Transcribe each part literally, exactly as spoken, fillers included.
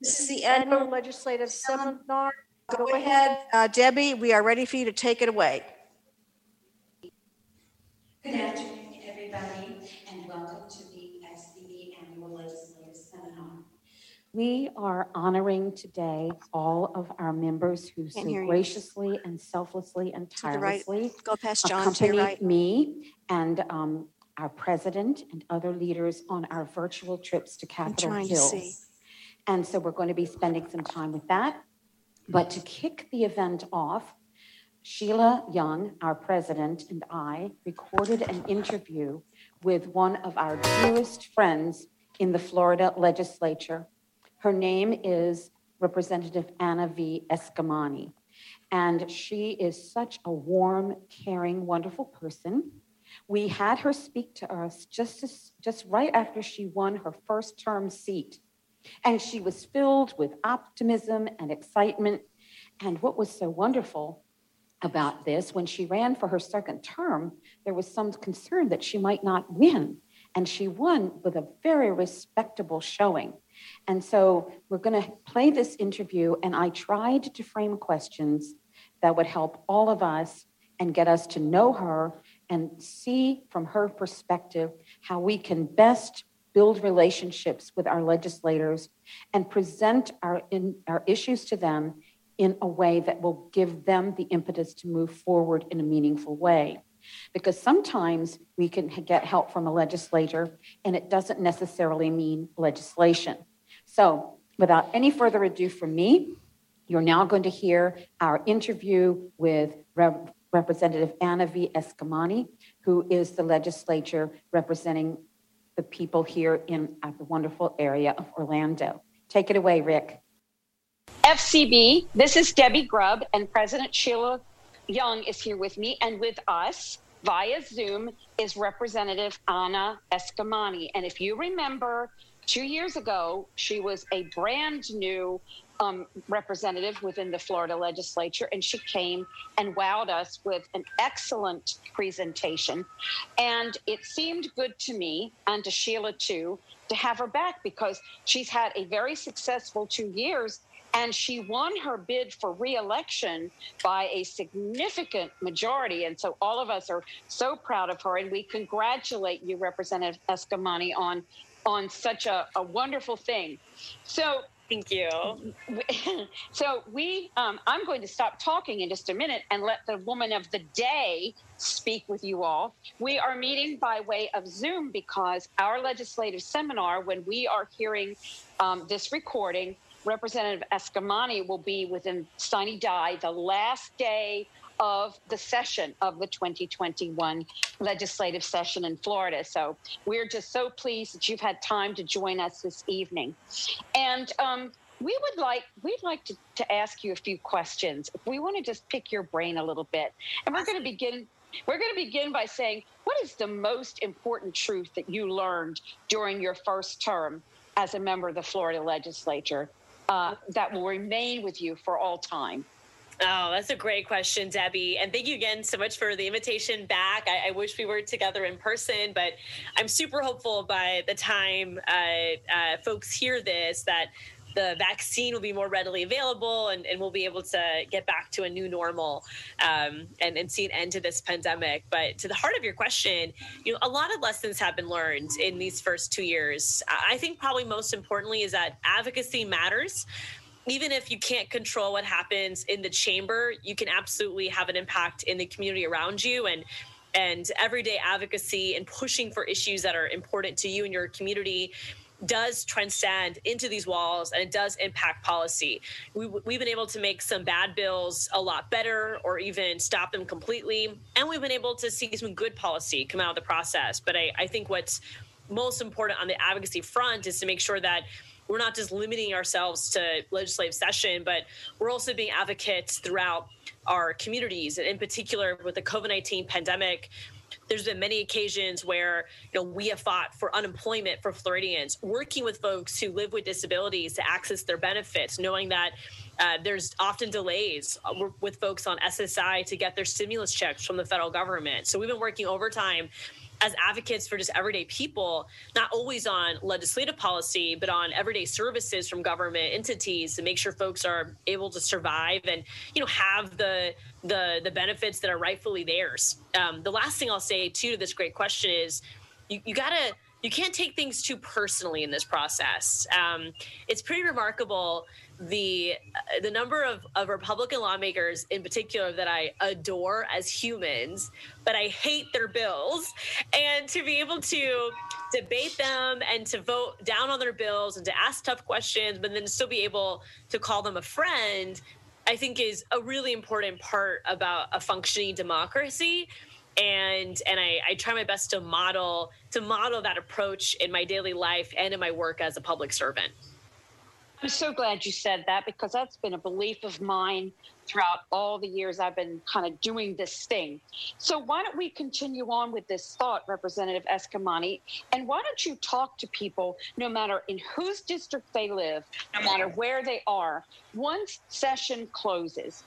This is the annual legislative seminar. Go ahead, uh, Debbie, we are ready for you to take it away. Good afternoon, everybody, and welcome to the S B E Annual Legislative Seminar. We are honoring today all of our members who so graciously and selflessly and tirelessly right. Go past John, accompanied right. me and um, our president and other leaders on our virtual trips to Capitol Hills. And so we're going to be spending some time with that. But to kick the event off, Sheila Young, our president, and I recorded an interview with one of our dearest friends in the Florida legislature. Her name is Representative Anna V. Eskamani, and she is such a warm, caring, wonderful person. We had her speak to us just, as, just right after she won her first term seat. And she was filled with optimism and excitement. And what was so wonderful about this, when she ran for her second term, there was some concern that she might not win. And she won with a very respectable showing. And so we're going to play this interview. And I tried to frame questions that would help all of us and get us to know her and see from her perspective how we can best build relationships with our legislators, and present our, in, our issues to them in a way that will give them the impetus to move forward in a meaningful way. Because sometimes we can get help from a legislator, and it doesn't necessarily mean legislation. So without any further ado from me, you're now going to hear our interview with Rev- Representative Anna V. Eskamani, who is the legislature representing the people here in at the wonderful area of Orlando. Take it away, Rick. F C B, this is Debbie Grubb, and President Sheila Young is here with me, and with us via Zoom is Representative Anna Eskamani. And if you remember, two years ago, she was a brand new um, representative within the Florida legislature, and she came and wowed us with an excellent presentation. And it seemed good to me, and to Sheila too, to have her back, because she's had a very successful two years, and she won her bid for re-election by a significant majority. And so all of us are so proud of her, and we congratulate you, Representative Eskamani, on on such a, a wonderful thing. So thank you. So we, um, I'm going to stop talking in just a minute and let the woman of the day speak with you all. We are meeting by way of Zoom because our legislative seminar, when we are hearing um, this recording, Representative Eskamani will be within sine die the last day of the session of the twenty twenty-one legislative session in Florida. So we're just so pleased that you've had time to join us this evening. And um, we would like, we'd like to, to ask you a few questions. We want to just pick your brain a little bit. And we're going to begin, we're going to begin by saying, what is the most important truth that you learned during your first term as a member of the Florida legislature uh, that will remain with you for all time? Oh, that's a great question, Debbie. And thank you again so much for the invitation back. I, I wish we were together in person, but I'm super hopeful by the time uh, uh, folks hear this that the vaccine will be more readily available, and, and we'll be able to get back to a new normal um, and, and see an end to this pandemic. But to the heart of your question, you know, a lot of lessons have been learned in these first two years. I think probably most importantly is that advocacy matters. Even if you can't control what happens in the chamber, you can absolutely have an impact in the community around you. And and everyday advocacy and pushing for issues that are important to you and your community does transcend into these walls, and it does impact policy. We, we've been able to make some bad bills a lot better, or even stop them completely. And we've been able to see some good policy come out of the process. But I, I think what's most important on the advocacy front is to make sure that we're not just limiting ourselves to legislative session, but we're also being advocates throughout our communities. And in particular, with the COVID nineteen pandemic, there's been many occasions where, you know, we have fought for unemployment for Floridians, working with folks who live with disabilities to access their benefits, knowing that uh, there's often delays with folks on S S I to get their stimulus checks from the federal government. So we've been working overtime as advocates for just everyday people, not always on legislative policy, but on everyday services from government entities to make sure folks are able to survive and, you know, have the the the benefits that are rightfully theirs. Um, the last thing I'll say too to this great question is, you, you gotta you can't take things too personally in this process. Um, it's pretty remarkable the uh, the number of, of Republican lawmakers in particular that I adore as humans, but I hate their bills. And to be able to debate them and to vote down on their bills and to ask tough questions, but then still be able to call them a friend, I think is a really important part about a functioning democracy. And and I, I try my best to model to model that approach in my daily life and in my work as a public servant. I'm so glad you said that, because that's been a belief of mine throughout all the years I've been kind of doing this thing. So why don't we continue on with this thought, Representative Eskamani, and why don't you talk to people, no matter in whose district they live, no matter where they are, once session closes,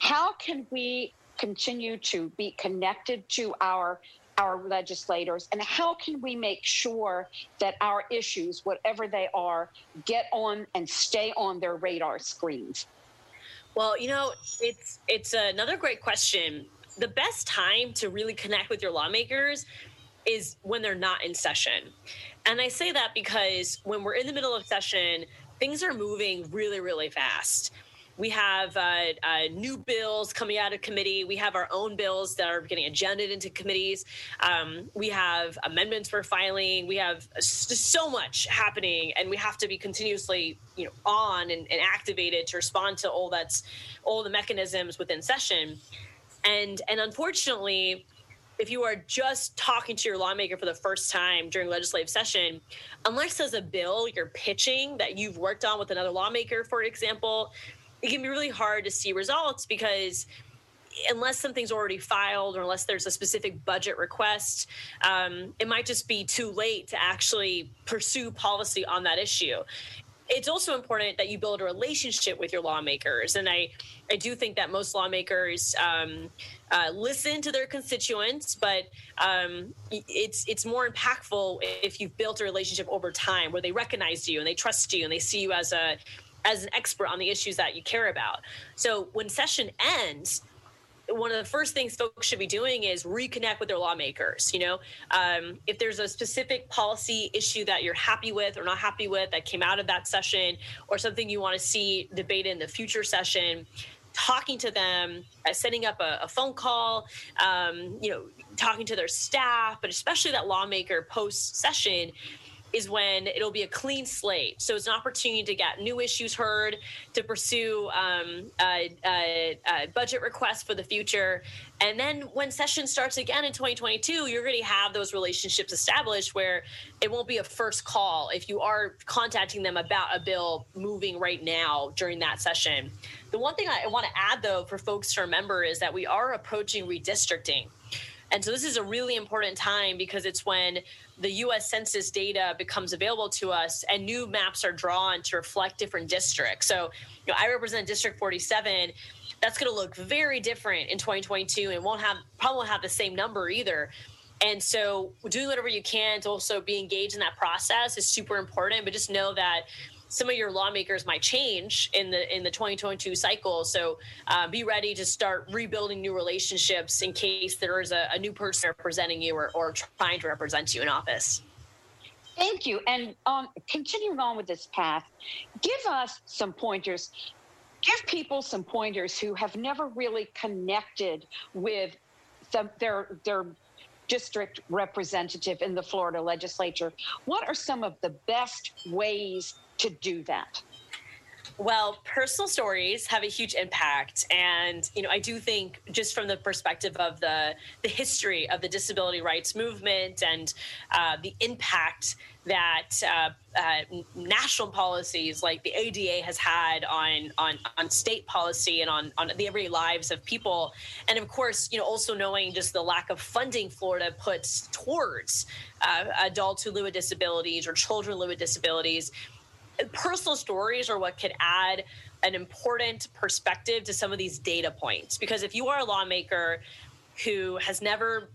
how can we continue to be connected to our our legislators, and how can we make sure that our issues, whatever they are, get on and stay on their radar screens? Well, you know, it's it's another great question. The best time to really connect with your lawmakers is when they're not in session. And I say that because when we're in the middle of session, things are moving really, really fast. We have uh, uh, new bills coming out of committee. We have our own bills that are getting agendaed into committees. Um, we have amendments we're filing. We have so much happening, and we have to be continuously, you know, on and, and activated to respond to all that's all the mechanisms within session. And and unfortunately, if you are just talking to your lawmaker for the first time during legislative session, unless there's a bill you're pitching that you've worked on with another lawmaker, for example, it can be really hard to see results, because unless something's already filed or unless there's a specific budget request, um, it might just be too late to actually pursue policy on that issue. It's also important that you build a relationship with your lawmakers. And I, I do think that most lawmakers um, uh, listen to their constituents, but um, it's it's more impactful if you've built a relationship over time where they recognize you and they trust you and they see you as a as an expert on the issues that you care about. So when session ends, one of the first things folks should be doing is reconnect with their lawmakers. You know, um, if there's a specific policy issue that you're happy with or not happy with that came out of that session, or something you want to see debated in the future session, talking to them, uh, setting up a, a phone call, um, you know, talking to their staff, but especially that lawmaker post-session, is when it'll be a clean slate. So it's an opportunity to get new issues heard, to pursue um, uh, uh, uh, budget requests for the future. And then when session starts again in twenty twenty-two, you're going to have those relationships established where it won't be a first call if you are contacting them about a bill moving right now during that session. The one thing I want to add, though, for folks to remember is that we are approaching redistricting. And so this is a really important time, because it's when the U S Census data becomes available to us and new maps are drawn to reflect different districts. So, you know, I represent District forty-seven. That's going to look very different in twenty twenty-two, and won't have probably won't have the same number either. And so doing whatever you can to also be engaged in that process is super important. But just know that some of your lawmakers might change in the in the twenty twenty-two cycle, so uh, be ready to start rebuilding new relationships in case there is a, a new person representing you or, or trying to represent you in office. Thank you. And um, continuing on with this path, give us some pointers. Give people some pointers who have never really connected with the, their their. district representative in the Florida legislature. What are some of the best ways to do that? Well, personal stories have a huge impact. And, you know, I do think just from the perspective of the, the history of the disability rights movement and uh, the impact that uh, uh, national policies like the A D A has had on, on, on state policy and on, on the everyday lives of people. And of course, you know, also knowing just the lack of funding Florida puts towards uh, adults who live with disabilities or children who live with disabilities. Personal stories are what could add an important perspective to some of these data points, because if you are a lawmaker who has never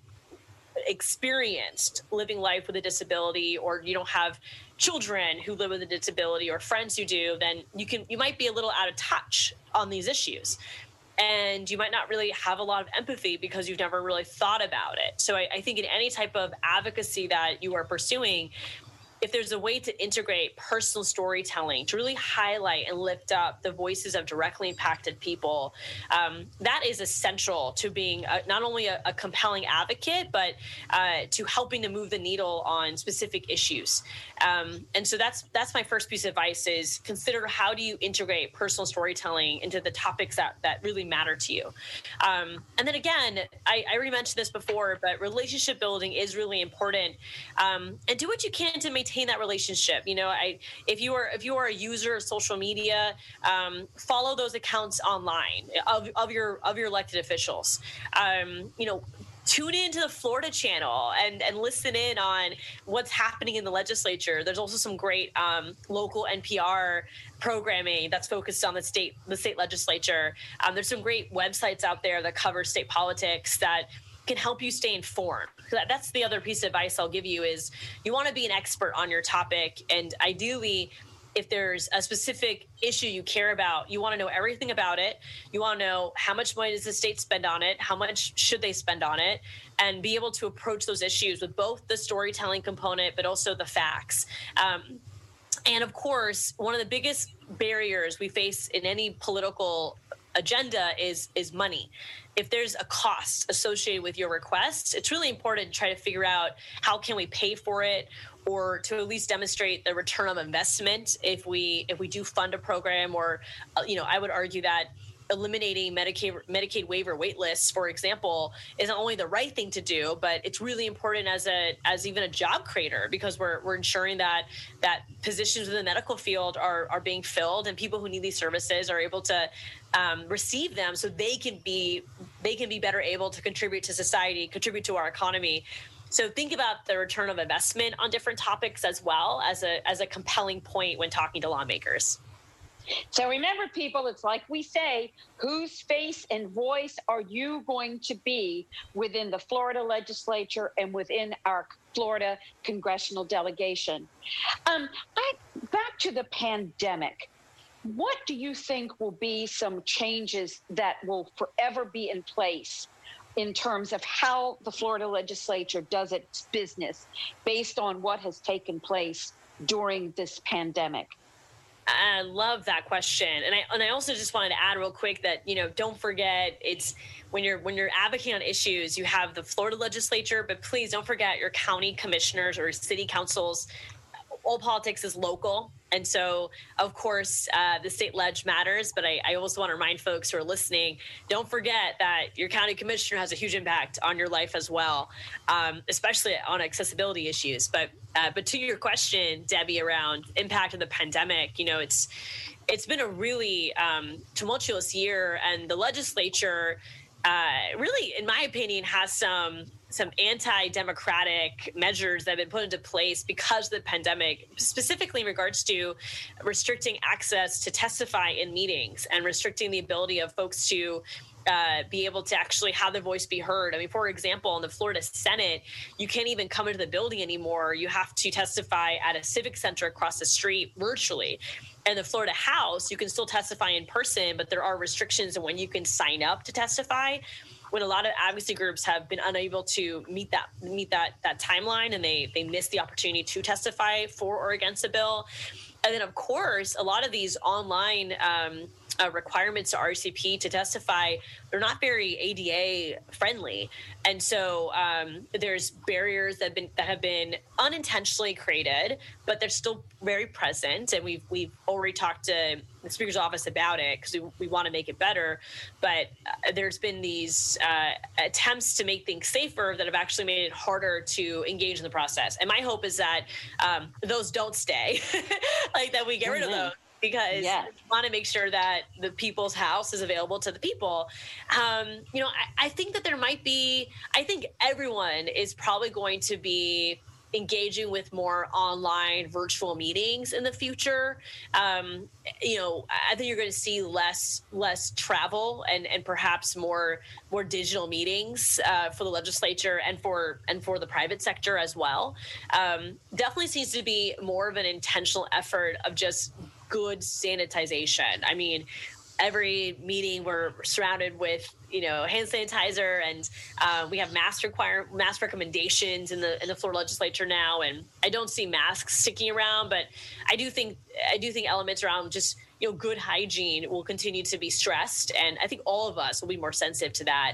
experienced living life with a disability, or you don't have children who live with a disability or friends who do, then you can you might be a little out of touch on these issues. And you might not really have a lot of empathy because you've never really thought about it. So I, I think in any type of advocacy that you are pursuing, if there's a way to integrate personal storytelling to really highlight and lift up the voices of directly impacted people, um, that is essential to being a, not only a, a compelling advocate, but uh, to helping to move the needle on specific issues. Um, and so that's that's my first piece of advice: is consider how do you integrate personal storytelling into the topics that that really matter to you. Um, and then again, I, I already mentioned this before, but relationship building is really important, um, and do what you can to maintain that relationship. You know, I if you are if you are a user of social media, um, follow those accounts online of, of your of your elected officials. Um, you know, tune into the Florida channel and and listen in on what's happening in the legislature. There's also some great um, local N P R programming that's focused on the state the state legislature. Um, there's some great websites out there that cover state politics that can help you stay informed. That's the other piece of advice I'll give you is you want to be an expert on your topic. And ideally, if there's a specific issue you care about, you want to know everything about it. You want to know how much money does the state spend on it? How much should they spend on it? And be able to approach those issues with both the storytelling component, but also the facts. Um, and of course, one of the biggest barriers we face in any political agenda is is money. If there's a cost associated with your request, it's really important to try to figure out how can we pay for it, or to at least demonstrate the return on investment if we if we do fund a program. Or, you know, I would argue that eliminating Medicaid Medicaid waiver wait lists, for example, is not only the right thing to do, but it's really important as a as even a job creator, because we're we're ensuring that that positions in the medical field are are being filled and people who need these services are able to um, receive them, so they can be they can be better able to contribute to society, contribute to our economy. So think about the return of investment on different topics as well as a as a compelling point when talking to lawmakers. So remember, people, it's like we say, whose face and voice are you going to be within the Florida legislature and within our Florida congressional delegation? Um, I, back to the pandemic. What do you think will be some changes that will forever be in place in terms of how the Florida legislature does its business based on what has taken place during this pandemic? I love that question. And I and I also just wanted to add real quick that, you know, don't forget it's when you're when you're advocating on issues, you have the Florida legislature, but please don't forget your county commissioners or city councils. All politics is local. And so, of course, uh, the state ledge matters. But I, I also want to remind folks who are listening, don't forget that your county commissioner has a huge impact on your life as well, um, especially on accessibility issues. But uh, but to your question, Debbie, around impact of the pandemic, you know, it's it's been a really um, tumultuous year. And the legislature uh, really, in my opinion, has some some anti-democratic measures that have been put into place because of the pandemic, specifically in regards to restricting access to testify in meetings and restricting the ability of folks to uh, be able to actually have their voice be heard. I mean, for example, in the Florida Senate, you can't even come into the building anymore. You have to testify at a civic center across the street virtually. And the Florida House, you can still testify in person, but there are restrictions on when you can sign up to testify, when a lot of advocacy groups have been unable to meet that meet that that timeline, and they they miss the opportunity to testify for or against a bill. And then, of course, a lot of these online um, uh, requirements to R C P to testify, they're not very A D A friendly, and so um, there's barriers that have been that have been unintentionally created, but they're still very present. And we've we've already talked to the Speaker's office about it because we, we want to make it better. But uh, there's been these uh, attempts to make things safer that have actually made it harder to engage in the process. And my hope is that um, those don't stay, like that we get rid mm-hmm. of those. Because yeah. we want to make sure that the people's house is available to the people. Um, you know, I, I think that there might be, I think everyone is probably going to be engaging with more online virtual meetings in the future. Um, you know, I think you're going to see less less travel and and perhaps more more digital meetings uh, for the legislature and for and for the private sector as well. Um, definitely seems to be more of an intentional effort of just good sanitization. I mean, every meeting we're surrounded with, you know, hand sanitizer, and uh, we have mask require mask recommendations in the in the Florida legislature now. And I don't see masks sticking around, but I do think I do think elements around just, you know, good hygiene will continue to be stressed, and I think all of us will be more sensitive to that.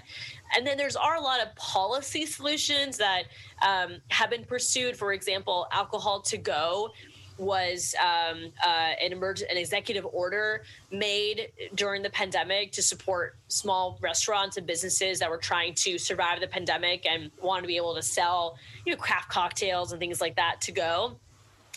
And then there's are a lot of policy solutions that um, have been pursued. For example, alcohol to go was um, uh, an emerg- an executive order made during the pandemic to support small restaurants and businesses that were trying to survive the pandemic and wanted to be able to sell, you know, craft cocktails and things like that to go.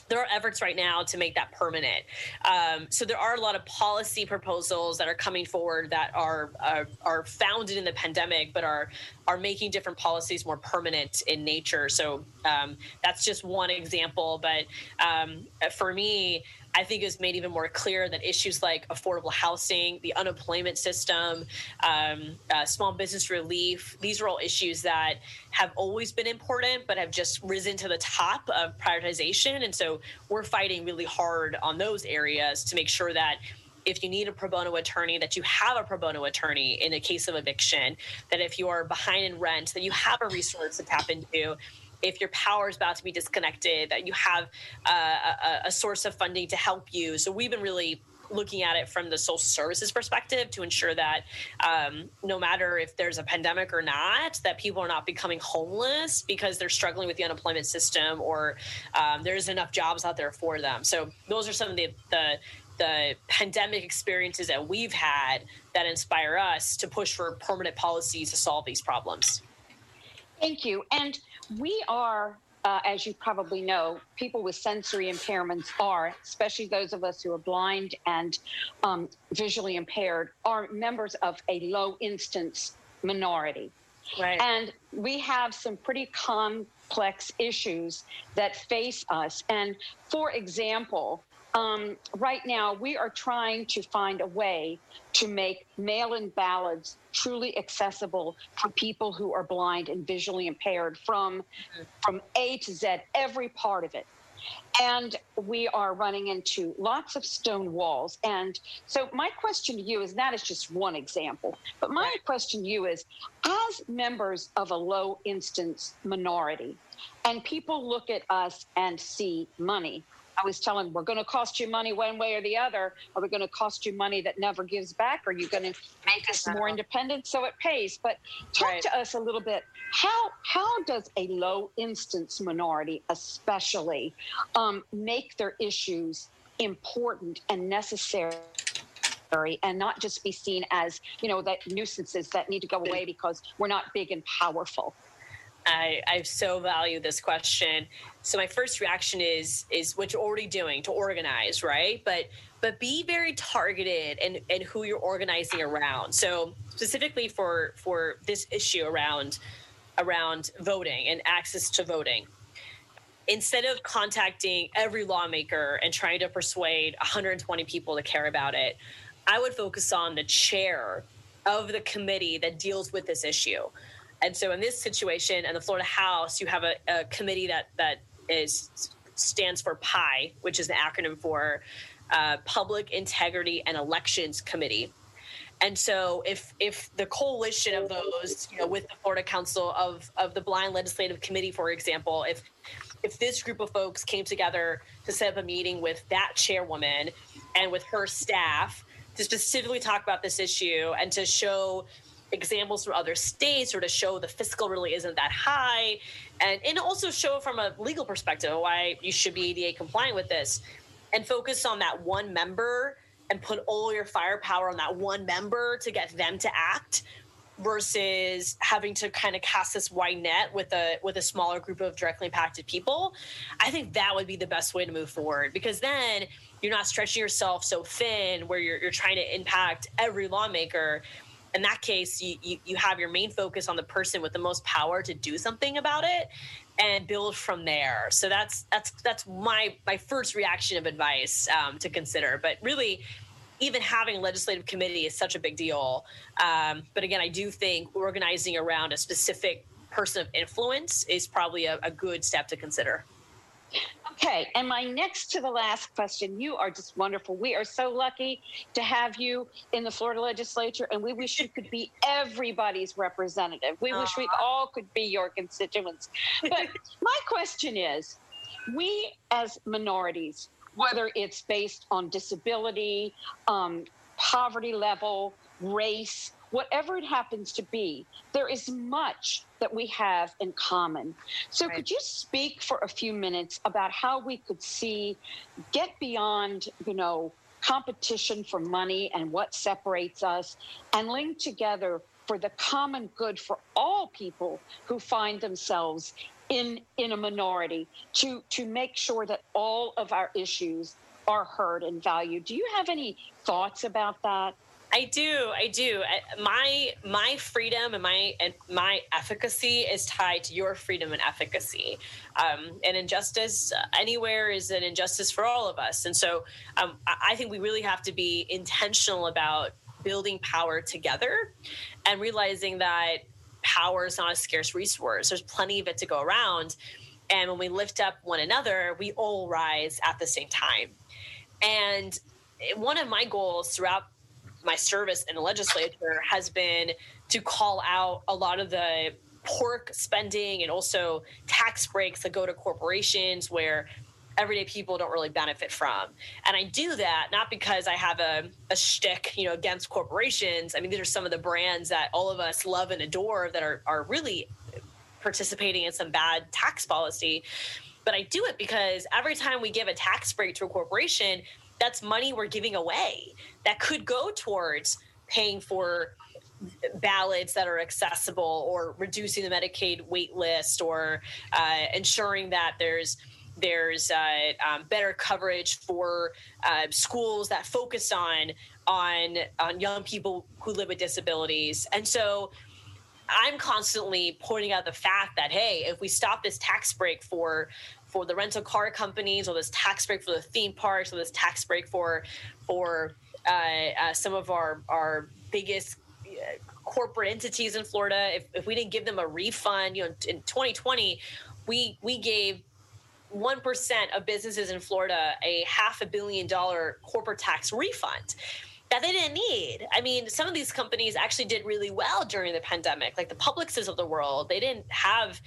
There are efforts right now to make that permanent. Um, so there are a lot of policy proposals that are coming forward that are are, are founded in the pandemic, but are are making different policies more permanent in nature. So um, that's just one example. But um, for me, I think it was made even more clear that issues like affordable housing, the unemployment system, um, uh, small business relief, these are all issues that have always been important, but have just risen to the top of prioritization. And so we're fighting really hard on those areas to make sure that if you need a pro bono attorney, that you have a pro bono attorney in a case of eviction, that if you are behind in rent, that you have a resource to tap into. If your power is about to be disconnected, that you have uh, a, a source of funding to help you. So we've been really looking at it from the social services perspective to ensure that um, no matter if there's a pandemic or not, that people are not becoming homeless because they're struggling with the unemployment system, or um, there isn't enough jobs out there for them. So those are some of the, the the pandemic experiences that we've had that inspire us to push for permanent policies to solve these problems. Thank you. And we are, uh, as you probably know, people with sensory impairments are, especially those of us who are blind and um, visually impaired, are members of a low instance minority. Right. And we have some pretty complex issues that face us. And for example, um, right now we are trying to find a way to make mail-in ballots truly accessible for people who are blind and visually impaired from, from A to Z, every part of it. And we are running into lots of stone walls. And so my question to you is, that is just one example, but my question to you is, as members of a low instance minority, and people look at us and see money, I was telling them, we're going to cost you money one way or the other. Are we going to cost you money that never gives back? Are you going to make us more independent so it pays? But talk right. to us a little bit. How how does a low instance minority especially um, make their issues important and necessary, and not just be seen as, you know, that nuisances that need to go away because we're not big and powerful? I, I so value this question. So my first reaction is is what you're already doing to organize, right? But but be very targeted in, in who you're organizing around. So specifically for for this issue around around voting and access to voting, instead of contacting every lawmaker and trying to persuade one hundred twenty people to care about it, I would focus on the chair of the committee that deals with this issue. And so in this situation, in the Florida House, you have a, a committee that that is stands for P I, which is an acronym for uh, Public Integrity and Elections Committee. And so if if the coalition of those, you know, with the Florida Council of, of the Blind Legislative Committee, for example, if if this group of folks came together to set up a meeting with that chairwoman and with her staff to specifically talk about this issue and to show examples from other states, or to show the fiscal really isn't that high, and, and also show from a legal perspective why you should be A D A compliant with this, and focus on that one member and put all your firepower on that one member to get them to act, versus having to kind of cast this wide net with a with a smaller group of directly impacted people. I think that would be the best way to move forward, because then you're not stretching yourself so thin where you're, you're trying to impact every lawmaker. in that case, you, you, you have your main focus on the person with the most power to do something about it and build from there. So that's that's that's my my first reaction of advice um, to consider. But really, even having a legislative committee is such a big deal. Um, but again, I do think organizing around a specific person of influence is probably a, a good step to consider. Okay, and my next to the last question, you are just wonderful. We are so lucky to have you in the Florida legislature, and we wish you could be everybody's representative. We Aww. wish we all could be your constituents. But my question is, we as minorities, whether it's based on disability, um, poverty level, race, whatever it happens to be, there is much that we have in common. So right. could you speak for a few minutes about how we could see, get beyond, you know, competition for money and what separates us, and link together for the common good for all people who find themselves in, in a minority to, to make sure that all of our issues are heard and valued? Do you have any thoughts about that? I do. I do. My my freedom and my and my efficacy is tied to your freedom and efficacy. Um, an injustice anywhere is an injustice for all of us. And so um, I think we really have to be intentional about building power together and realizing that power is not a scarce resource. There's plenty of it to go around. And when we lift up one another, we all rise at the same time. And one of my goals throughout my service in the legislature has been to call out a lot of the pork spending and also tax breaks that go to corporations where everyday people don't really benefit from. And I do that not because I have a, a shtick, you know, against corporations. I mean, these are some of the brands that all of us love and adore that are, are really participating in some bad tax policy. But I do it because every time we give a tax break to a corporation, that's money we're giving away that could go towards paying for ballots that are accessible or reducing the Medicaid wait list or uh, ensuring that there's there's uh, um, better coverage for uh, schools that focus on on on young people who live with disabilities. And so I'm constantly pointing out the fact that, hey, if we stop this tax break for for the rental car companies, or this tax break for the theme parks, or this tax break for for uh, uh, some of our, our biggest corporate entities in Florida, if, if we didn't give them a refund, you know, in twenty twenty, we we gave one percent of businesses in Florida a half a billion dollar corporate tax refund that they didn't need. I mean, some of these companies actually did really well during the pandemic, like the Publixes of the world. They didn't have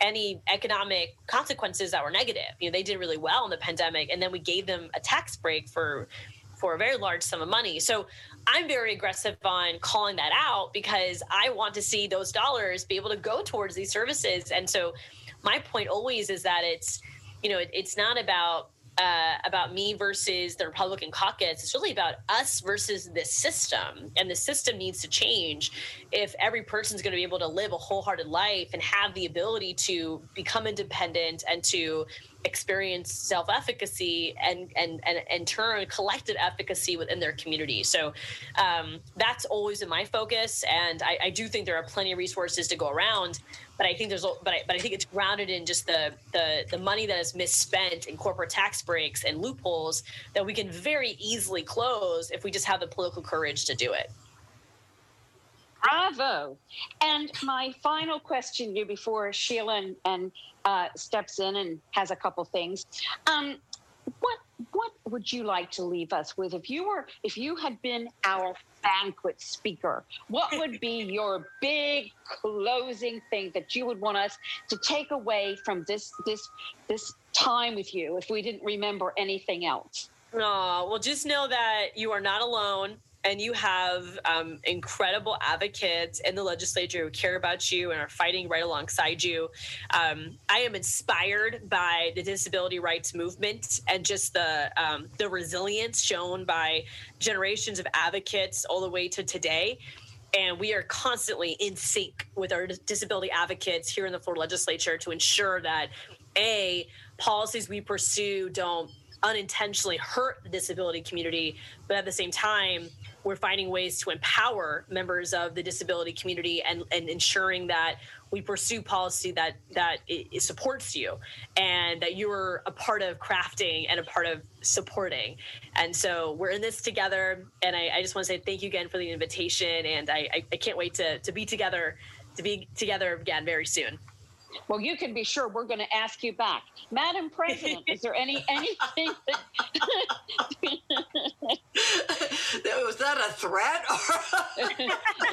any economic consequences that were negative. You know, they did really well in the pandemic, and then we gave them a tax break for for a very large sum of money. So I'm very aggressive on calling that out because I want to see those dollars be able to go towards these services. And so my point always is that it's, you know, it, it's not about uh, about me versus the Republican caucus. It's really about us versus this system. And the system needs to change if every person's going to be able to live a wholehearted life and have the ability to become independent and to experience self-efficacy and, and, and, and turn collective efficacy within their community. So um, that's always in my focus. And I, I do think there are plenty of resources to go around. But I think there's, but I, but I think it's grounded in just the, the the money that is misspent in corporate tax breaks and loopholes that we can very easily close if we just have the political courage to do it. Bravo. And my final question to you before Sheila and, and uh, steps in and has a couple things. Um, what what would you like to leave us with if you were if you had been our banquet speaker? What would be your big closing thing that you would want us to take away from this this this time with you if we didn't remember anything else? Oh, well, just know that you are not alone and you have um, incredible advocates in the legislature who care about you and are fighting right alongside you. Um, I am inspired by the disability rights movement and just the um, the resilience shown by generations of advocates all the way to today. And we are constantly in sync with our disability advocates here in the Florida legislature to ensure that, A, policies we pursue don't unintentionally hurt the disability community, but at the same time, we're finding ways to empower members of the disability community and, and ensuring that we pursue policy that that it, it supports you and that you're a part of crafting and a part of supporting. And so we're in this together. And I, I just want to say thank you again for the invitation. And I, I, I can't wait to, to be together, to be together again very soon. Well, you can be sure we're going to ask you back. Madam President, is there any anything that... Was that a threat?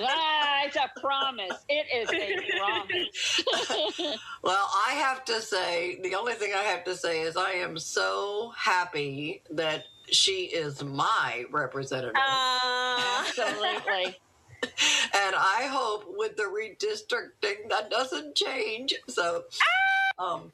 Ah, it's a promise. It is a promise. Well, I have to say, the only thing I have to say is I am so happy that she is my representative. Uh... Absolutely. And I hope with the redistricting that doesn't change. So um,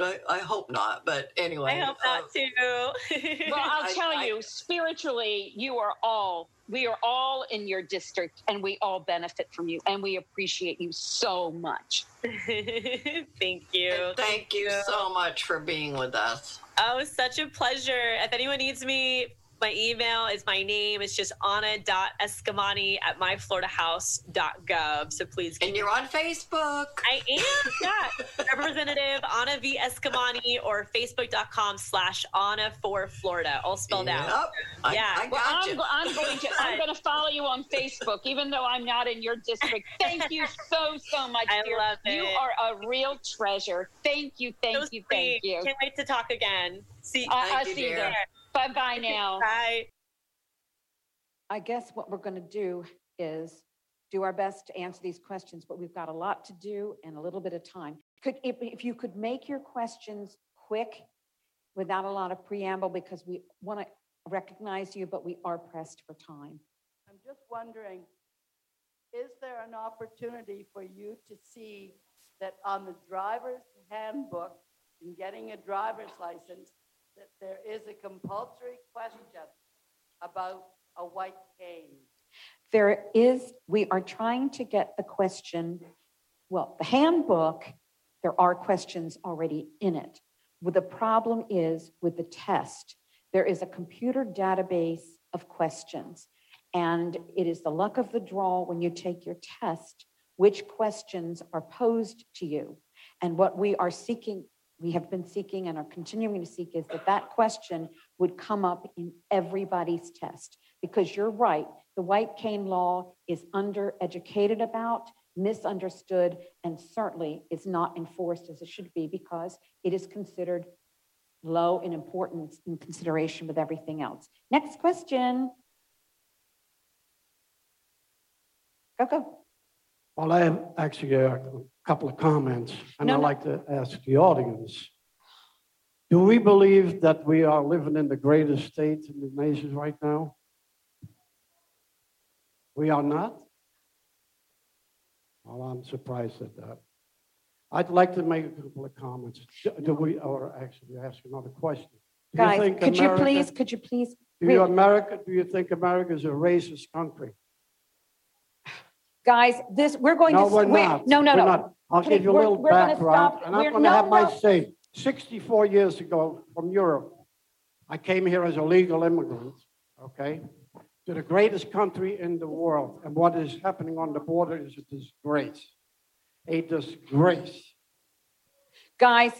I, I hope not. But anyway. I hope not uh, too. Well, I'll tell I, you, I, spiritually, you are all, we are all in your district and we all benefit from you. And we appreciate you so much. Thank you. And thank thank you, you so much for being with us. Oh, such a pleasure. If anyone needs me, my email is my name. It's just Anna.Eskamani at myfloridahouse.gov. So please. And you're on Facebook. I am. Yeah. Representative Anna V. Eskamani or Facebook.com slash Anna for Florida. All spelled yep. out. I, yeah. I got well, you. I'm, I'm going to I'm going to follow you on Facebook, even though I'm not in your district. Thank you so, so much. I dear. love it. You are a real treasure. Thank you. Thank so you. Sweet. Thank you. Can't wait to talk again. See, uh, I'll you, see you there. Bye-bye now. Bye. I guess what we're going to do is do our best to answer these questions, but we've got a lot to do and a little bit of time. Could, if, if you could make your questions quick without a lot of preamble, because we want to recognize you, but we are pressed for time. I'm just wondering, is there an opportunity for you to see that on the driver's handbook in getting a driver's license, that there is a compulsory question about a white cane? There is, we are trying to get the question, well, the handbook, there are questions already in it. Well, the problem is with the test. There is a computer database of questions, and it is the luck of the draw when you take your test, which questions are posed to you. And what we are seeking We have been seeking and are continuing to seek is that that question would come up in everybody's test, because you're right. The white cane law is undereducated about, misunderstood, and certainly is not enforced as it should be, because it is considered low in importance in consideration with everything else. Next question. Go, go. Well, I have actually a couple of comments, and no, I'd no. like to ask the audience. Do we believe that we are living in the greatest state in the nation right now? We are not? Well, I'm surprised at that. I'd like to make a couple of comments. Do, do we, or actually ask another question. Do Guys, you think could America, you please, could you please? Do you, America, do you think America is a racist country? Guys, this we're going no, to. We're we're, not. No, no, we're no. Not. I'll Please, give you a little background, and I'm going to have my say. sixty-four years ago, from Europe, I came here as a legal immigrant. Okay, to the greatest country in the world, and what is happening on the border is a disgrace. A disgrace. Guys,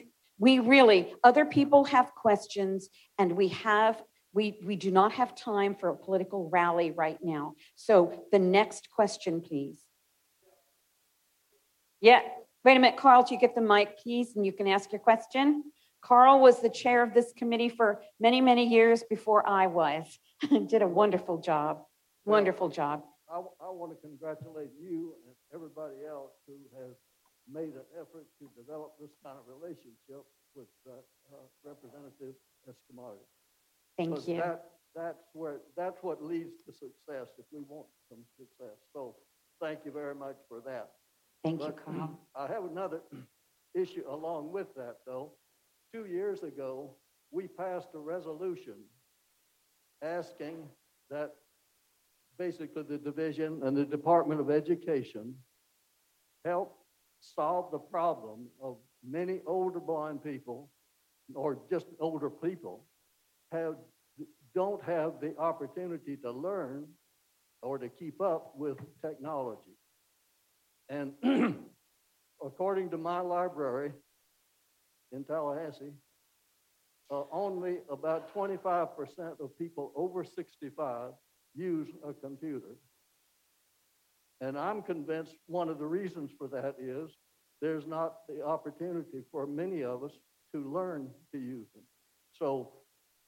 we really. Other people have questions, and we have. We we do not have time for a political rally right now. So the next question, please. Yeah, wait a minute, Carl, do you get the mic, please? And you can ask your question. Carl was the chair of this committee for many, many years before I was. Did a wonderful job, wonderful well, job. I, I want to congratulate you and everybody else who has made an effort to develop this kind of relationship with uh, uh, Representative Eskamani. Thank you. That, that's where that's what leads to success if we want some success. So thank you very much for that. Thank but you, Carl. I have another issue along with that, though. Two years ago, we passed a resolution asking that basically the division and the Department of Education help solve the problem of many older blind people or just older people. Have, don't have the opportunity to learn or to keep up with technology. And according to my library in Tallahassee, uh, only about twenty-five percent of people over sixty-five use a computer. And I'm convinced one of the reasons for that is there's not the opportunity for many of us to learn to use them. So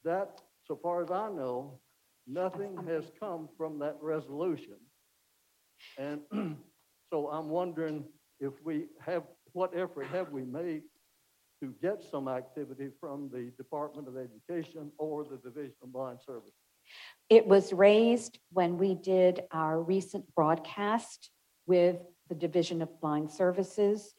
that, so far as I know, nothing has come from that resolution. And so I'm wondering if we have, what effort have we made to get some activity from the Department of Education or the Division of Blind Services? It was raised when we did our recent broadcast with the Division of Blind Services.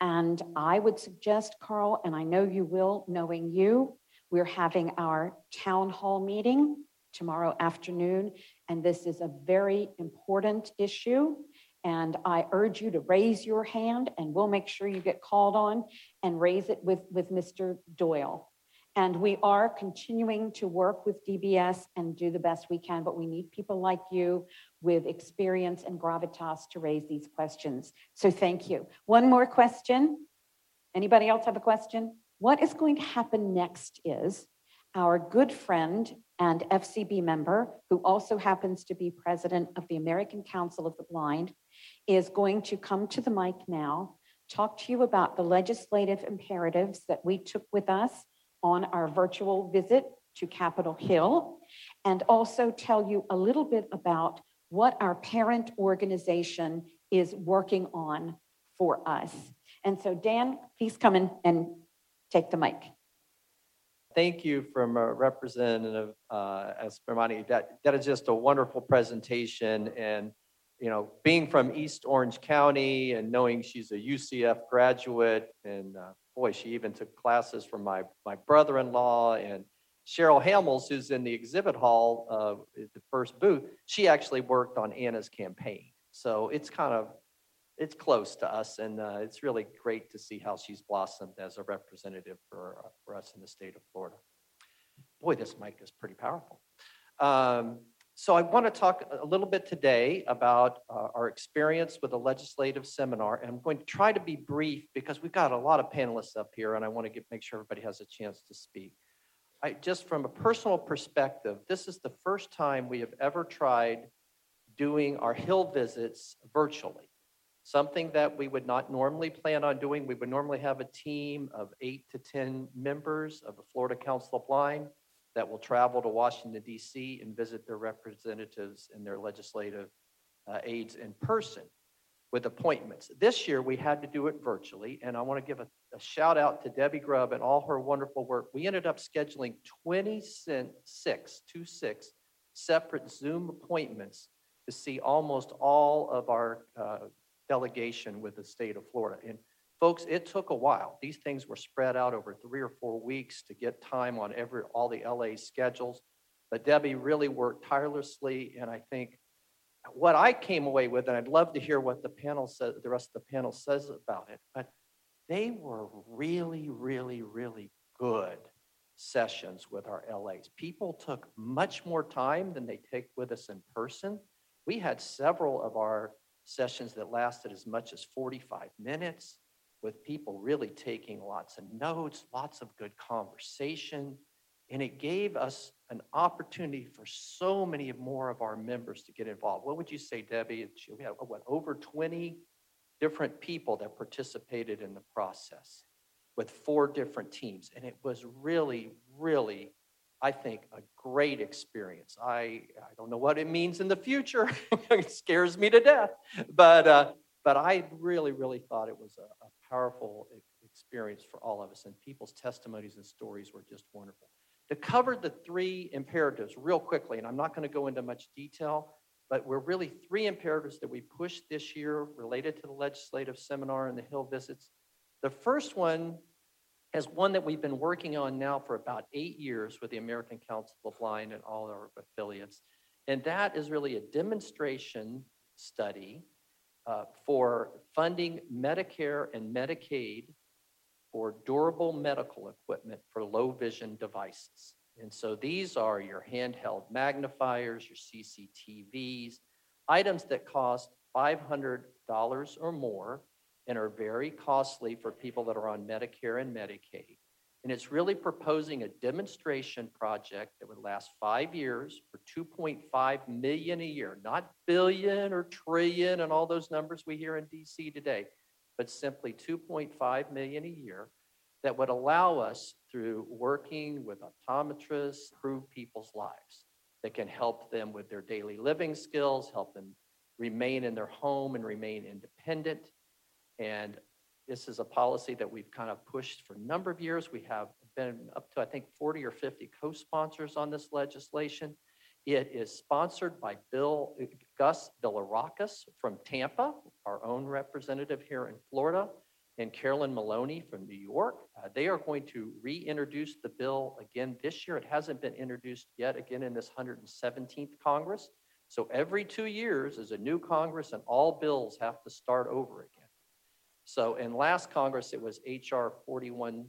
And I would suggest, Carl, and I know you will, knowing you, we're having our town hall meeting tomorrow afternoon. And this is a very important issue. And I urge you to raise your hand, and we'll make sure you get called on, and raise it with, with Mister Doyle. And we are continuing to work with D B S and do the best we can, but we need people like you with experience and gravitas to raise these questions. So thank you. One more question. Anybody else have a question? What is going to happen next is our good friend and F C B member, who also happens to be president of the American Council of the Blind, is going to come to the mic now, talk to you about the legislative imperatives that we took with us on our virtual visit to Capitol Hill, and also tell you a little bit about what our parent organization is working on for us. And so Dan, please come in and take the mic. Thank you from uh, Representative uh, Eskamani. That, that is just a wonderful presentation. And, you know, being from East Orange County and knowing she's a U C F graduate, and uh, boy, she even took classes from my, my brother-in-law, and Cheryl Hamels, who's in the exhibit hall, uh, the first booth, she actually worked on Anna's campaign. So it's kind of, it's close to us, and uh, it's really great to see how she's blossomed as a representative for, uh, for us in the state of Florida. Boy, this mic is pretty powerful. Um, so I want to talk a little bit today about uh, our experience with a legislative seminar, and I'm going to try to be brief because we've got a lot of panelists up here, and I want to get, make sure everybody has a chance to speak. I, just from a personal perspective, this is the first time we have ever tried doing our Hill visits virtually. Something that we would not normally plan on doing. We would normally have a team of eight to ten members of the Florida Council of Blind that will travel to Washington, D C and visit their representatives and their legislative uh, aides in person with appointments. This year, we had to do it virtually, and I want to give a, a shout out to Debbie Grubb and all her wonderful work. We ended up scheduling twenty-six, twenty-six separate Zoom appointments to see almost all of our uh, delegation with the state of Florida. And folks, it took a while. These things were spread out over three or four weeks to get time on every all the L A schedules. But Debbie really worked tirelessly. And I think what I came away with, and I'd love to hear what the panel says, the rest of the panel says about it, but they were really, really, really good sessions with our L As. People took much more time than they take with us in person. We had several of our sessions that lasted as much as forty-five minutes, with people really taking lots of notes, lots of good conversation. And it gave us an opportunity for so many more of our members to get involved. What would you say, Debbie? We had what, over twenty different people that participated in the process with four different teams. And it was really, really, I think, a great experience. I, I don't know what it means in the future. It scares me to death. But uh, but I really, really thought it was a, a powerful experience for all of us. And people's testimonies and stories were just wonderful. To cover the three imperatives real quickly, and I'm not going to go into much detail, but we're really three imperatives that we pushed this year related to the legislative seminar and the Hill visits. The first one as one that we've been working on now for about eight years with the American Council of the Blind and all our affiliates. And that is really a demonstration study uh, for funding Medicare and Medicaid for durable medical equipment for low vision devices. And so these are your handheld magnifiers, your C C T Vs, items that cost five hundred dollars or more and are very costly for people that are on Medicare and Medicaid. And it's really proposing a demonstration project that would last five years for two point five million dollars a year, not billion or trillion and all those numbers we hear in D C today, but simply two point five million dollars a year that would allow us, through working with optometrists, improve people's lives, that can help them with their daily living skills, help them remain in their home and remain independent. And this is a policy that we've kind of pushed for a number of years. We have been up to, I think, forty or fifty co-sponsors on this legislation. It is sponsored by Bill Gus Bilirakis from Tampa, our own representative here in Florida, and Carolyn Maloney from New York. Uh, they are going to reintroduce the bill again this year. It hasn't been introduced yet again in this one hundred seventeenth Congress. So every two years is a new Congress and all bills have to start over again. So in last Congress, it was H R forty-one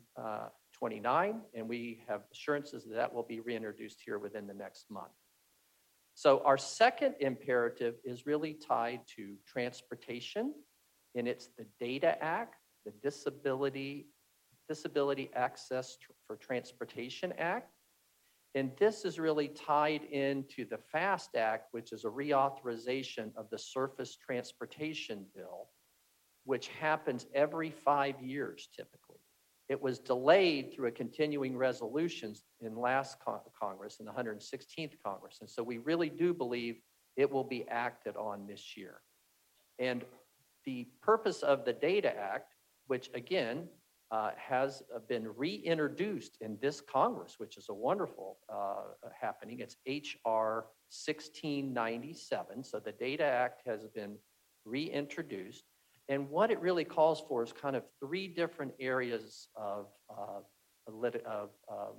twenty-nine, and we have assurances that that will be reintroduced here within the next month. So our second imperative is really tied to transportation, and it's the DATA Act, the Disability, Disability Access for Transportation Act. And this is really tied into the FAST Act, which is a reauthorization of the Surface Transportation Bill, which happens every five years typically. It was delayed through a continuing resolutions in last con- Congress, in the one hundred sixteenth Congress. And so we really do believe it will be acted on this year. And the purpose of the DATA Act, which again uh, has been reintroduced in this Congress, which is a wonderful uh, happening, it's H R sixteen ninety-seven. So the DATA Act has been reintroduced. And what it really calls for is kind of three different areas of, uh, of, um,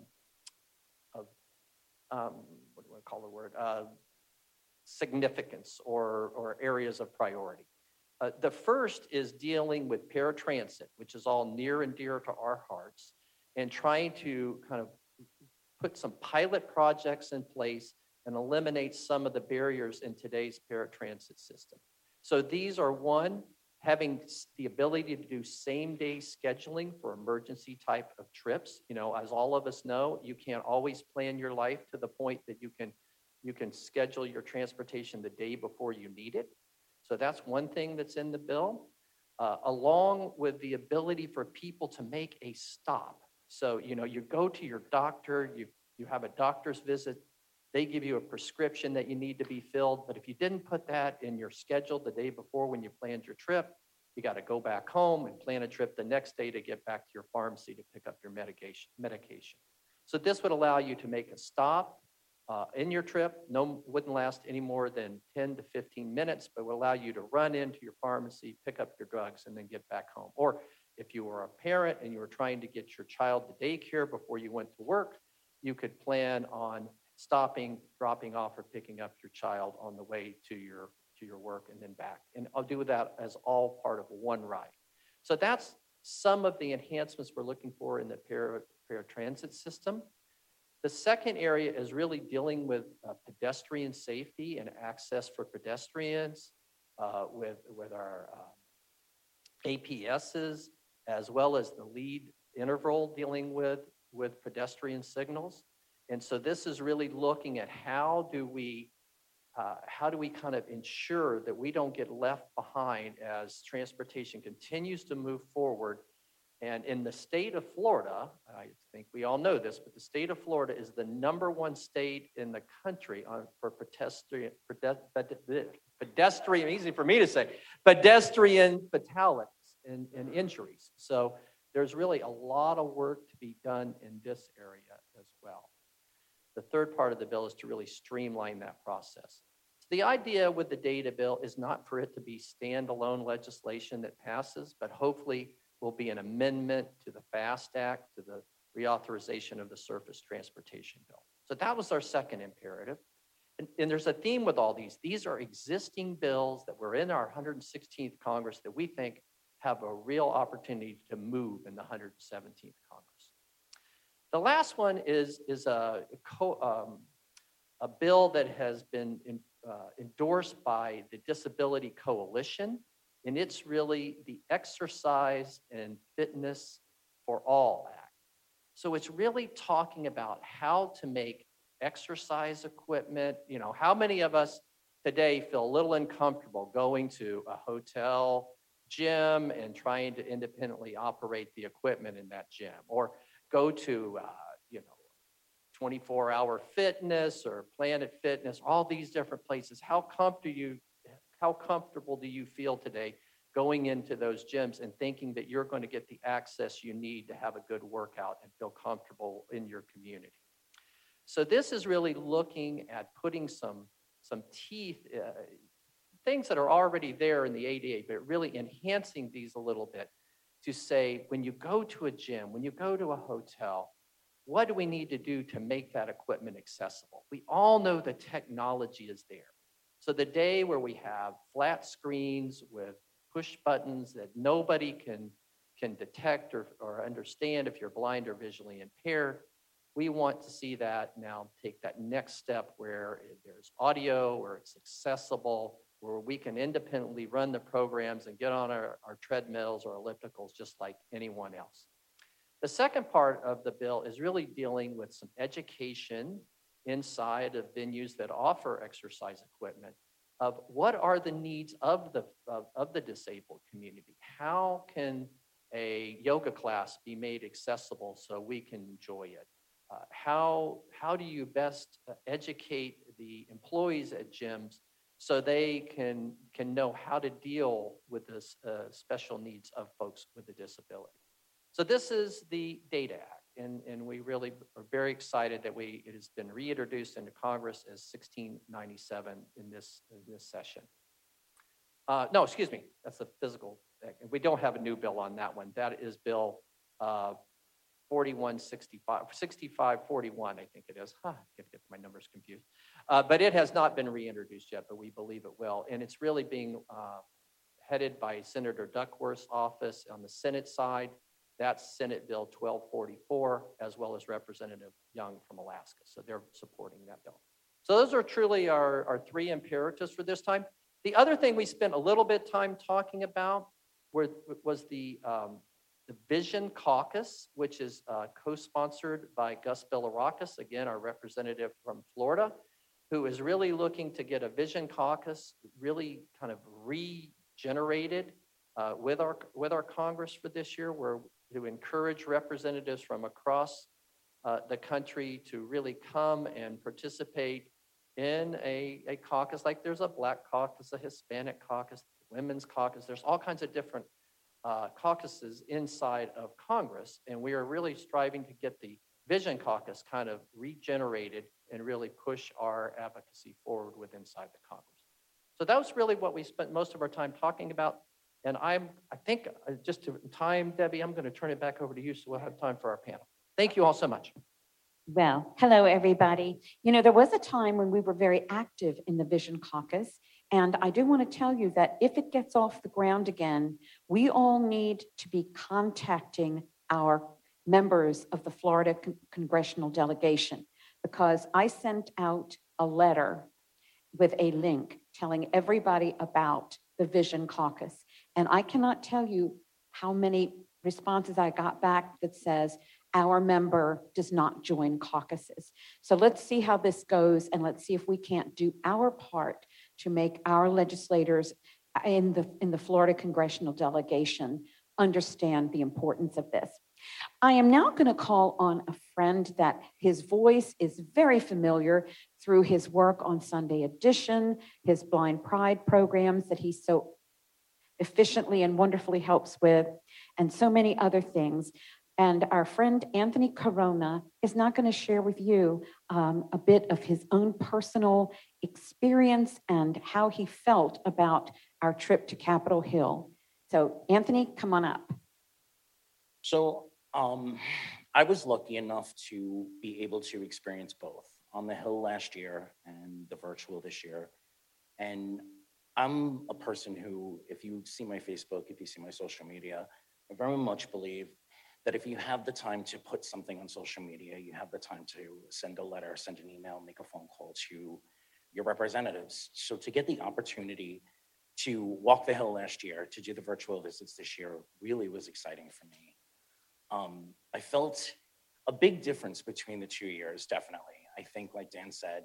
of um, what do I call the word, uh, significance or, or areas of priority. Uh, the first is dealing with paratransit, which is all near and dear to our hearts, and trying to kind of put some pilot projects in place and eliminate some of the barriers in today's paratransit system. So these are one, having the ability to do same-day scheduling for emergency type of trips. You know, as all of us know, you can't always plan your life to the point that you can, you can schedule your transportation the day before you need it. So that's one thing that's in the bill, uh, along with the ability for people to make a stop. So, you know, you go to your doctor, you, you have a doctor's visit, they give you a prescription that you need to be filled, but if you didn't put that in your schedule the day before when you planned your trip, you got to go back home and plan a trip the next day to get back to your pharmacy to pick up your medication. medication. So this would allow you to make a stop uh, in your trip. No, wouldn't last any more than ten to fifteen minutes, but would allow you to run into your pharmacy, pick up your drugs, and then get back home. Or if you were a parent and you were trying to get your child to daycare before you went to work, you could plan on stopping, dropping off, or picking up your child on the way to your to your work and then back. And I'll do that as all part of one ride. So that's some of the enhancements we're looking for in the paratransit system. The second area is really dealing with uh, pedestrian safety and access for pedestrians uh, with, with our uh, A P Ss, as well as the lead interval dealing with, with pedestrian signals. And so this is really looking at how do we uh, how do we kind of ensure that we don't get left behind as transportation continues to move forward. And in the state of Florida, I think we all know this, but the state of Florida is the number one state in the country on, for pedestrian, pedestrian, easy for me to say, pedestrian fatalities and, and injuries. So there's really a lot of work to be done in this area as well. The third part of the bill is to really streamline that process. So the idea with the DATA bill is not for it to be standalone legislation that passes, but hopefully will be an amendment to the FAST Act, to the reauthorization of the Surface Transportation Bill. So that was our second imperative. And, and there's a theme with all these. These are existing bills that were in our one hundred sixteenth Congress that we think have a real opportunity to move in the one hundred seventeenth Congress. The last one is, is a, um, a bill that has been in, uh, endorsed by the Disability Coalition, and it's really the Exercise and Fitness for All Act. So it's really talking about how to make exercise equipment. You know, how many of us today feel a little uncomfortable going to a hotel gym and trying to independently operate the equipment in that gym, or go to, uh, you know, twenty-four hour fitness or Planet Fitness, all these different places. How comfortable you, how comfortable do you feel today going into those gyms and thinking that you're going to get the access you need to have a good workout and feel comfortable in your community? So this is really looking at putting some, some teeth, uh, things that are already there in the A D A, but really enhancing these a little bit to say, when you go to a gym, when you go to a hotel, what do we need to do to make that equipment accessible? We all know the technology is there. So the day where we have flat screens with push buttons that nobody can, can detect or, or understand if you're blind or visually impaired, we want to see that now take that next step where there's audio, where it's accessible, where we can independently run the programs and get on our, our treadmills or ellipticals just like anyone else. The second part of the bill is really dealing with some education inside of venues that offer exercise equipment of what are the needs of the, of, of the disabled community. How can a yoga class be made accessible so we can enjoy it? Uh, how, how do you best educate the employees at gyms so they can, can know how to deal with the uh, special needs of folks with a disability? So this is the DATA Act, and, and we really are very excited that we, it has been reintroduced into Congress as sixteen ninety-seven in this, in this session. Uh, no, excuse me, that's the physical act. We don't have a new bill on that one. That is Bill uh, forty-one sixty-five, sixty-five forty-one, I think it is. Huh, I get my numbers confused. Uh, but it has not been reintroduced yet, but we believe it will. And it's really being uh, headed by Senator Duckworth's office on the Senate side. That's Senate Bill twelve forty-four, as well as Representative Young from Alaska. So they're supporting that bill. So those are truly our, our three imperatives for this time. The other thing we spent a little bit of time talking about were, was the, um, the Vision Caucus, which is uh, co-sponsored by Gus Bilirakis, again, our representative from Florida, who is really looking to get a Vision Caucus really kind of regenerated uh, with our with our Congress for this year, where to encourage representatives from across uh, the country to really come and participate in a, a caucus. Like there's a Black caucus, a Hispanic caucus, women's caucus. There's all kinds of different uh, caucuses inside of Congress. And we are really striving to get the Vision Caucus kind of regenerated and really push our advocacy forward with inside the Congress. So that was really what we spent most of our time talking about. And I'm, I think, just to time, Debbie, I'm going to turn it back over to you so we'll have time for our panel. Thank you all so much. Well, hello, everybody. You know, there was a time when we were very active in the Vision Caucus. And I do want to tell you that if it gets off the ground again, we all need to be contacting our members of the Florida con- Congressional Delegation, because I sent out a letter with a link telling everybody about the Vision Caucus. And I cannot tell you how many responses I got back that says, our member does not join caucuses. So let's see how this goes, and let's see if we can't do our part to make our legislators in the, in the Florida Congressional Delegation understand the importance of this. I am now going to call on a friend that his voice is very familiar through his work on Sunday Edition, his Blind Pride programs that he so efficiently and wonderfully helps with, and so many other things. And our friend Anthony Corona is now going to share with you um, a bit of his own personal experience and how he felt about our trip to Capitol Hill. So Anthony, come on up. So um, I was lucky enough to be able to experience both on the Hill last year and the virtual this year. And I'm a person who, if you see my Facebook, if you see my social media, I very much believe that if you have the time to put something on social media, you have the time to send a letter, send an email, make a phone call to your representatives. So to get the opportunity to walk the hill last year, to do the virtual visits this year, really was exciting for me. Um, I felt a big difference between the two years, definitely. I think, like Dan said,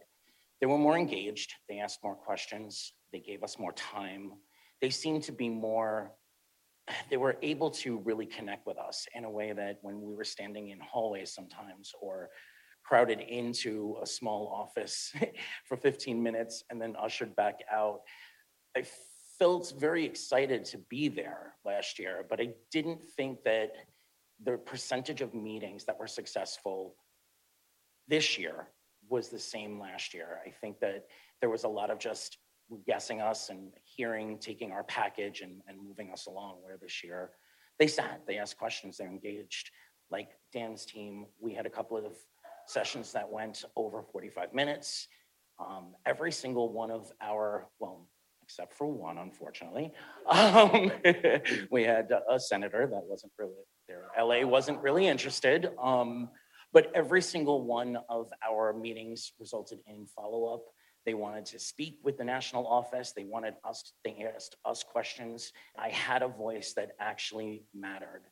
they were more engaged. They asked more questions. They gave us more time. They seemed to be more, they were able to really connect with us in a way that when we were standing in hallways sometimes or crowded into a small office for fifteen minutes and then ushered back out, I felt very excited to be there last year, but I didn't think that the percentage of meetings that were successful this year was the same last year. I think that there was a lot of just guessing us and hearing, taking our package and, and moving us along, where this year they sat, they asked questions, they engaged. Like Dan's team, we had a couple of sessions that went over forty-five minutes. Um, every single one of our, well, except for one, unfortunately, um, we had a senator that wasn't really there. L A wasn't really interested. Um, But every single one of our meetings resulted in follow-up. They wanted to speak with the national office. They wanted us, they asked us questions. I had a voice that actually mattered.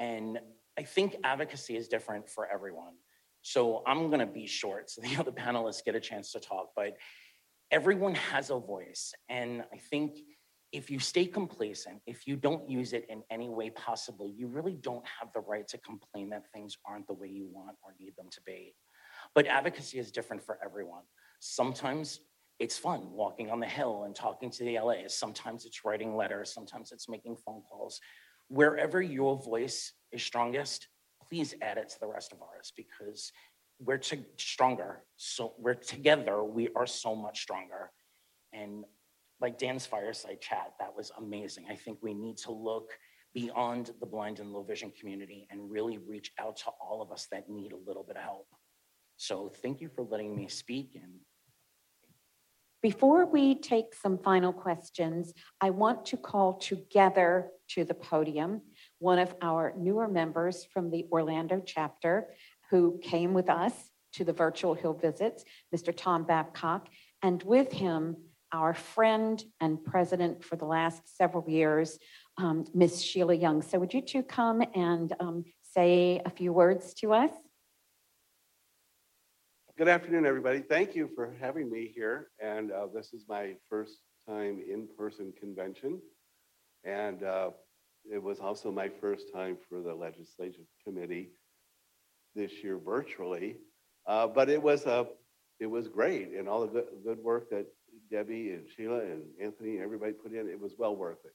And I think advocacy is different for everyone. So I'm gonna be short so the other panelists get a chance to talk, but everyone has a voice. And I think if you stay complacent, if you don't use it in any way possible, you really don't have the right to complain that things aren't the way you want or need them to be. But advocacy is different for everyone. Sometimes it's fun walking on the hill and talking to the L As. Sometimes it's writing letters. Sometimes it's making phone calls. Wherever your voice is strongest, please add it to the rest of ours, because we're to- stronger. So we're together. We are so much stronger. And like Dan's fireside chat, that was amazing. I think we need to look beyond the blind and low vision community and really reach out to all of us that need a little bit of help. So thank you for letting me speak. And before we take some final questions, I want to call together to the podium one of our newer members from the Orlando chapter who came with us to the virtual Hill visits, Mister Tom Babcock, and with him, our friend and president for the last several years, um, Miss Sheila Young. So would you two come and um, say a few words to us? Good afternoon, everybody. Thank you for having me here. And uh, this is my first time in-person convention. And uh, it was also my first time for the legislative committee this year virtually. Uh, but it was a, it was great, and all the good, good work that Debbie and Sheila and Anthony, everybody put in, it was well worth it.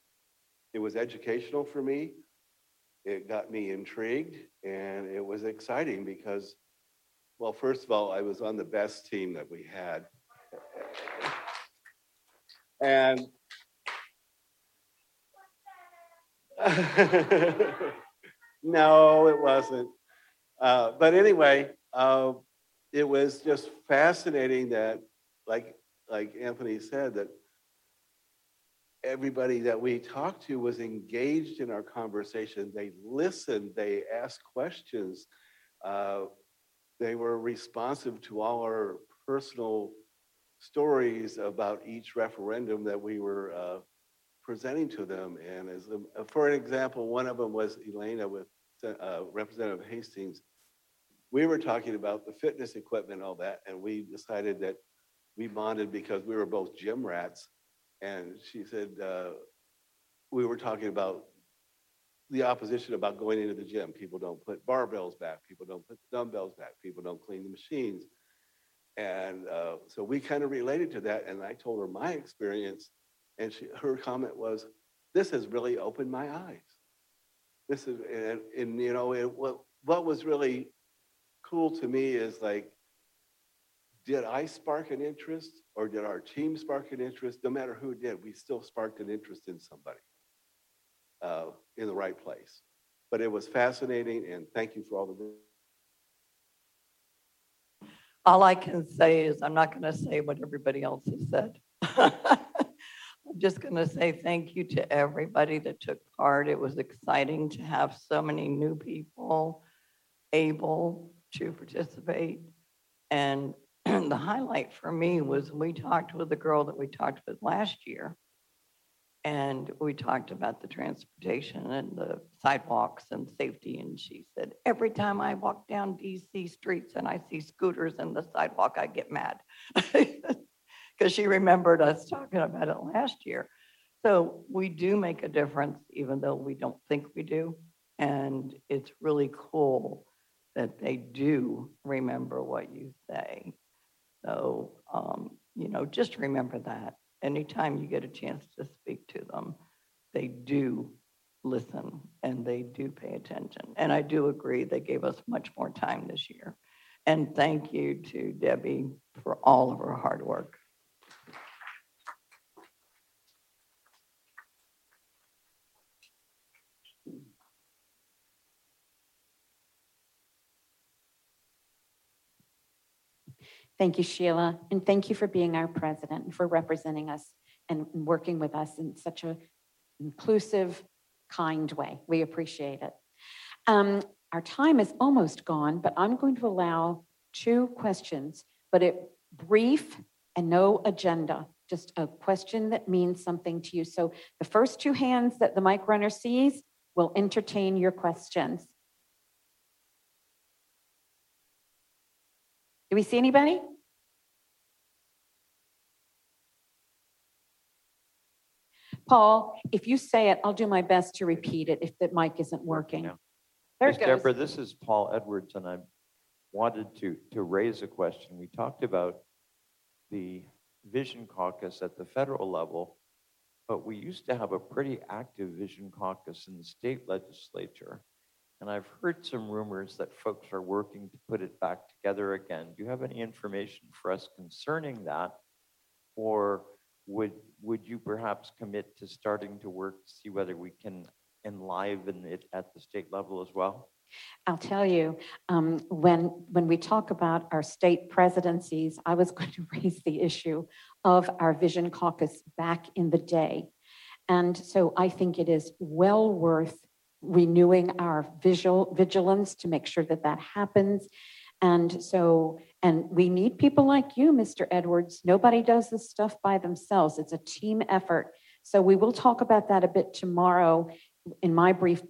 It was educational for me. It got me intrigued, and it was exciting because, well, first of all, I was on the best team that we had. And no, it wasn't. Uh, but anyway, uh, it was just fascinating that, like, like Anthony said, that everybody that we talked to was engaged in our conversation. They listened, they asked questions. Uh, they were responsive to all our personal stories about each referendum that we were uh, presenting to them. And as a, for an example, one of them was Elena with uh, Representative Hastings. We were talking about the fitness equipment and all that, and we decided that we bonded because we were both gym rats. And she said, uh, we were talking about the opposition about going into the gym. People don't put barbells back. People don't put dumbbells back. People don't clean the machines. And uh, so we kind of related to that. And I told her my experience. And she, her comment was, this has really opened my eyes. This is, and, and you know, it, what, what was really cool to me is like, did I spark an interest, or did our team spark an interest? No matter who did, we still sparked an interest in somebody uh, in the right place. But it was fascinating, and thank you for all the. All I can say is I'm not going to say what everybody else has said. I'm just going to say thank you to everybody that took part. It was exciting to have so many new people able to participate. And the highlight for me was we talked with the girl that we talked with last year, and we talked about the transportation and the sidewalks and safety. And she said, every time I walk down D C streets and I see scooters in the sidewalk, I get mad. Because she remembered us talking about it last year. So we do make a difference, even though we don't think we do. And it's really cool that they do remember what you say. So, um, you know, just remember that. Anytime you get a chance to speak to them, they do listen and they do pay attention. And I do agree, they gave us much more time this year. And thank you to Debbie for all of her hard work. Thank you, Sheila, and thank you for being our president and for representing us and working with us in such an inclusive, kind way. We appreciate it. Um, our time is almost gone, but I'm going to allow two questions, but it brief and no agenda, just a question that means something to you. So the first two hands that the mic runner sees will entertain your questions. Do we see anybody? Paul, if you say it, I'll do my best to repeat it if the mic isn't working. No. There it goes. Deborah, this is Paul Edwards, and I wanted to, to raise a question. We talked about the Vision Caucus at the federal level, but we used to have a pretty active Vision Caucus in the state legislature. And I've heard some rumors that folks are working to put it back together again. Do you have any information for us concerning that? Or would would you perhaps commit to starting to work to see whether we can enliven it at the state level as well? I'll tell you, um, when, when we talk about our state presidencies, I was going to raise the issue of our Vision Caucus back in the day. And so I think it is well worth renewing our visual vigilance to make sure that that happens. And so, and we need people like you, Mister Edwards. Nobody does this stuff by themselves. It's a team effort. So we will talk about that a bit tomorrow in my brief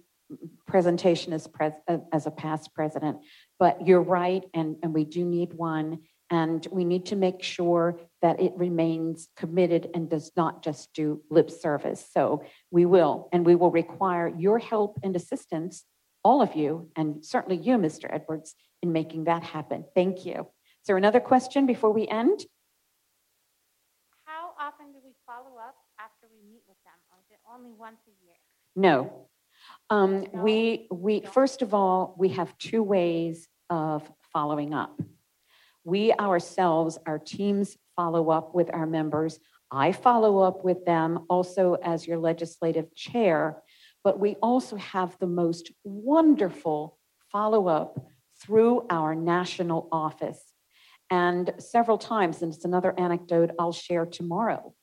presentation as, pres- as a past president, but you're right. And, and we do need one, and we need to make sure that it remains committed and does not just do lip service. So we will, and we will require your help and assistance, all of you, and certainly you, Mister Edwards, in making that happen. Thank you. Is there another question before we end? How often do we follow up after we meet with them? Or is it only once a year? No. Um, no. We, we first of all, we have two ways of following up. We ourselves, our teams follow up with our members. I follow up with them also as your legislative chair, but we also have the most wonderful follow-up through our national office. And several times, and it's another anecdote I'll share tomorrow,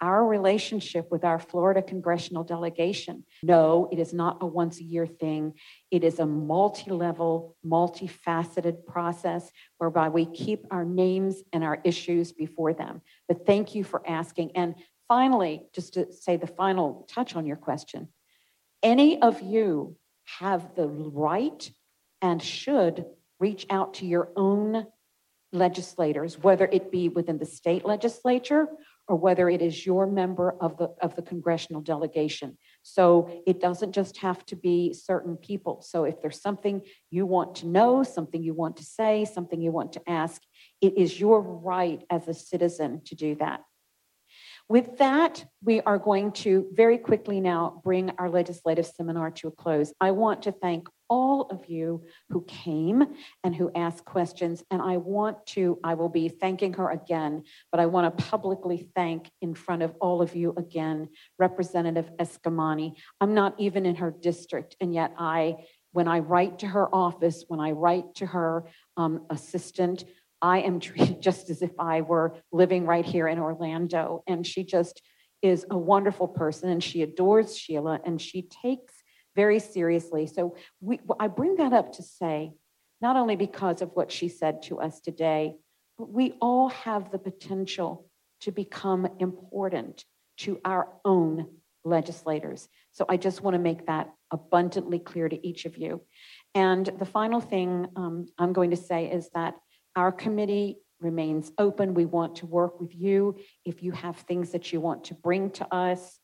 our relationship with our Florida congressional delegation. No, it is not a once a year thing. It is a multi-level, multifaceted process whereby we keep our names and our issues before them. But thank you for asking. And finally, just to say the final touch on your question, any of you have the right and should reach out to your own legislators, whether it be within the state legislature or whether it is your member of the of the congressional delegation. So it doesn't just have to be certain people. So if there's something you want to know, something you want to say, something you want to ask, it is your right as a citizen to do that. With that, we are going to very quickly now bring our legislative seminar to a close. I want to thank all of you who came and who asked questions. And I want to, I will be thanking her again, but I want to publicly thank in front of all of you again, Representative Eskamani. I'm not even in her district, and yet I, when I write to her office, when I write to her um, assistant, I am treated just as if I were living right here in Orlando. And she just is a wonderful person, and she adores Sheila, and she takes very seriously. So we, I bring that up to say, not only because of what she said to us today, we all have the potential to become important to our own legislators. So I just want to make that abundantly clear to each of you. And the final thing um, I'm going to say is that our committee remains open. We want to work with you if you have things that you want to bring to us.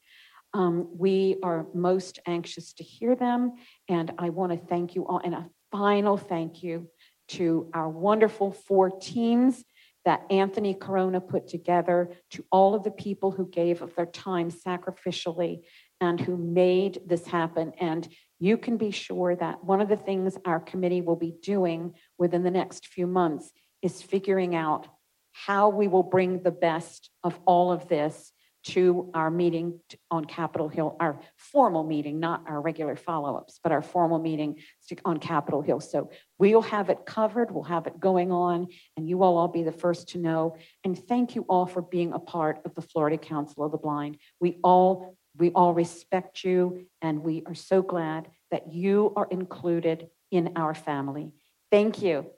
Um, we are most anxious to hear them. And I want to thank you all. And a final thank you to our wonderful four teams that Anthony Corona put together, to all of the people who gave of their time sacrificially and who made this happen. And you can be sure that one of the things our committee will be doing within the next few months is figuring out how we will bring the best of all of this to our meeting on Capitol Hill, our formal meeting, not our regular follow-ups, but our formal meeting on Capitol Hill. So we'll have it covered, we'll have it going on, and you all all be the first to know. And thank you all for being a part of the Florida Council of the Blind. We all, we all respect you, and we are so glad that you are included in our family. Thank you.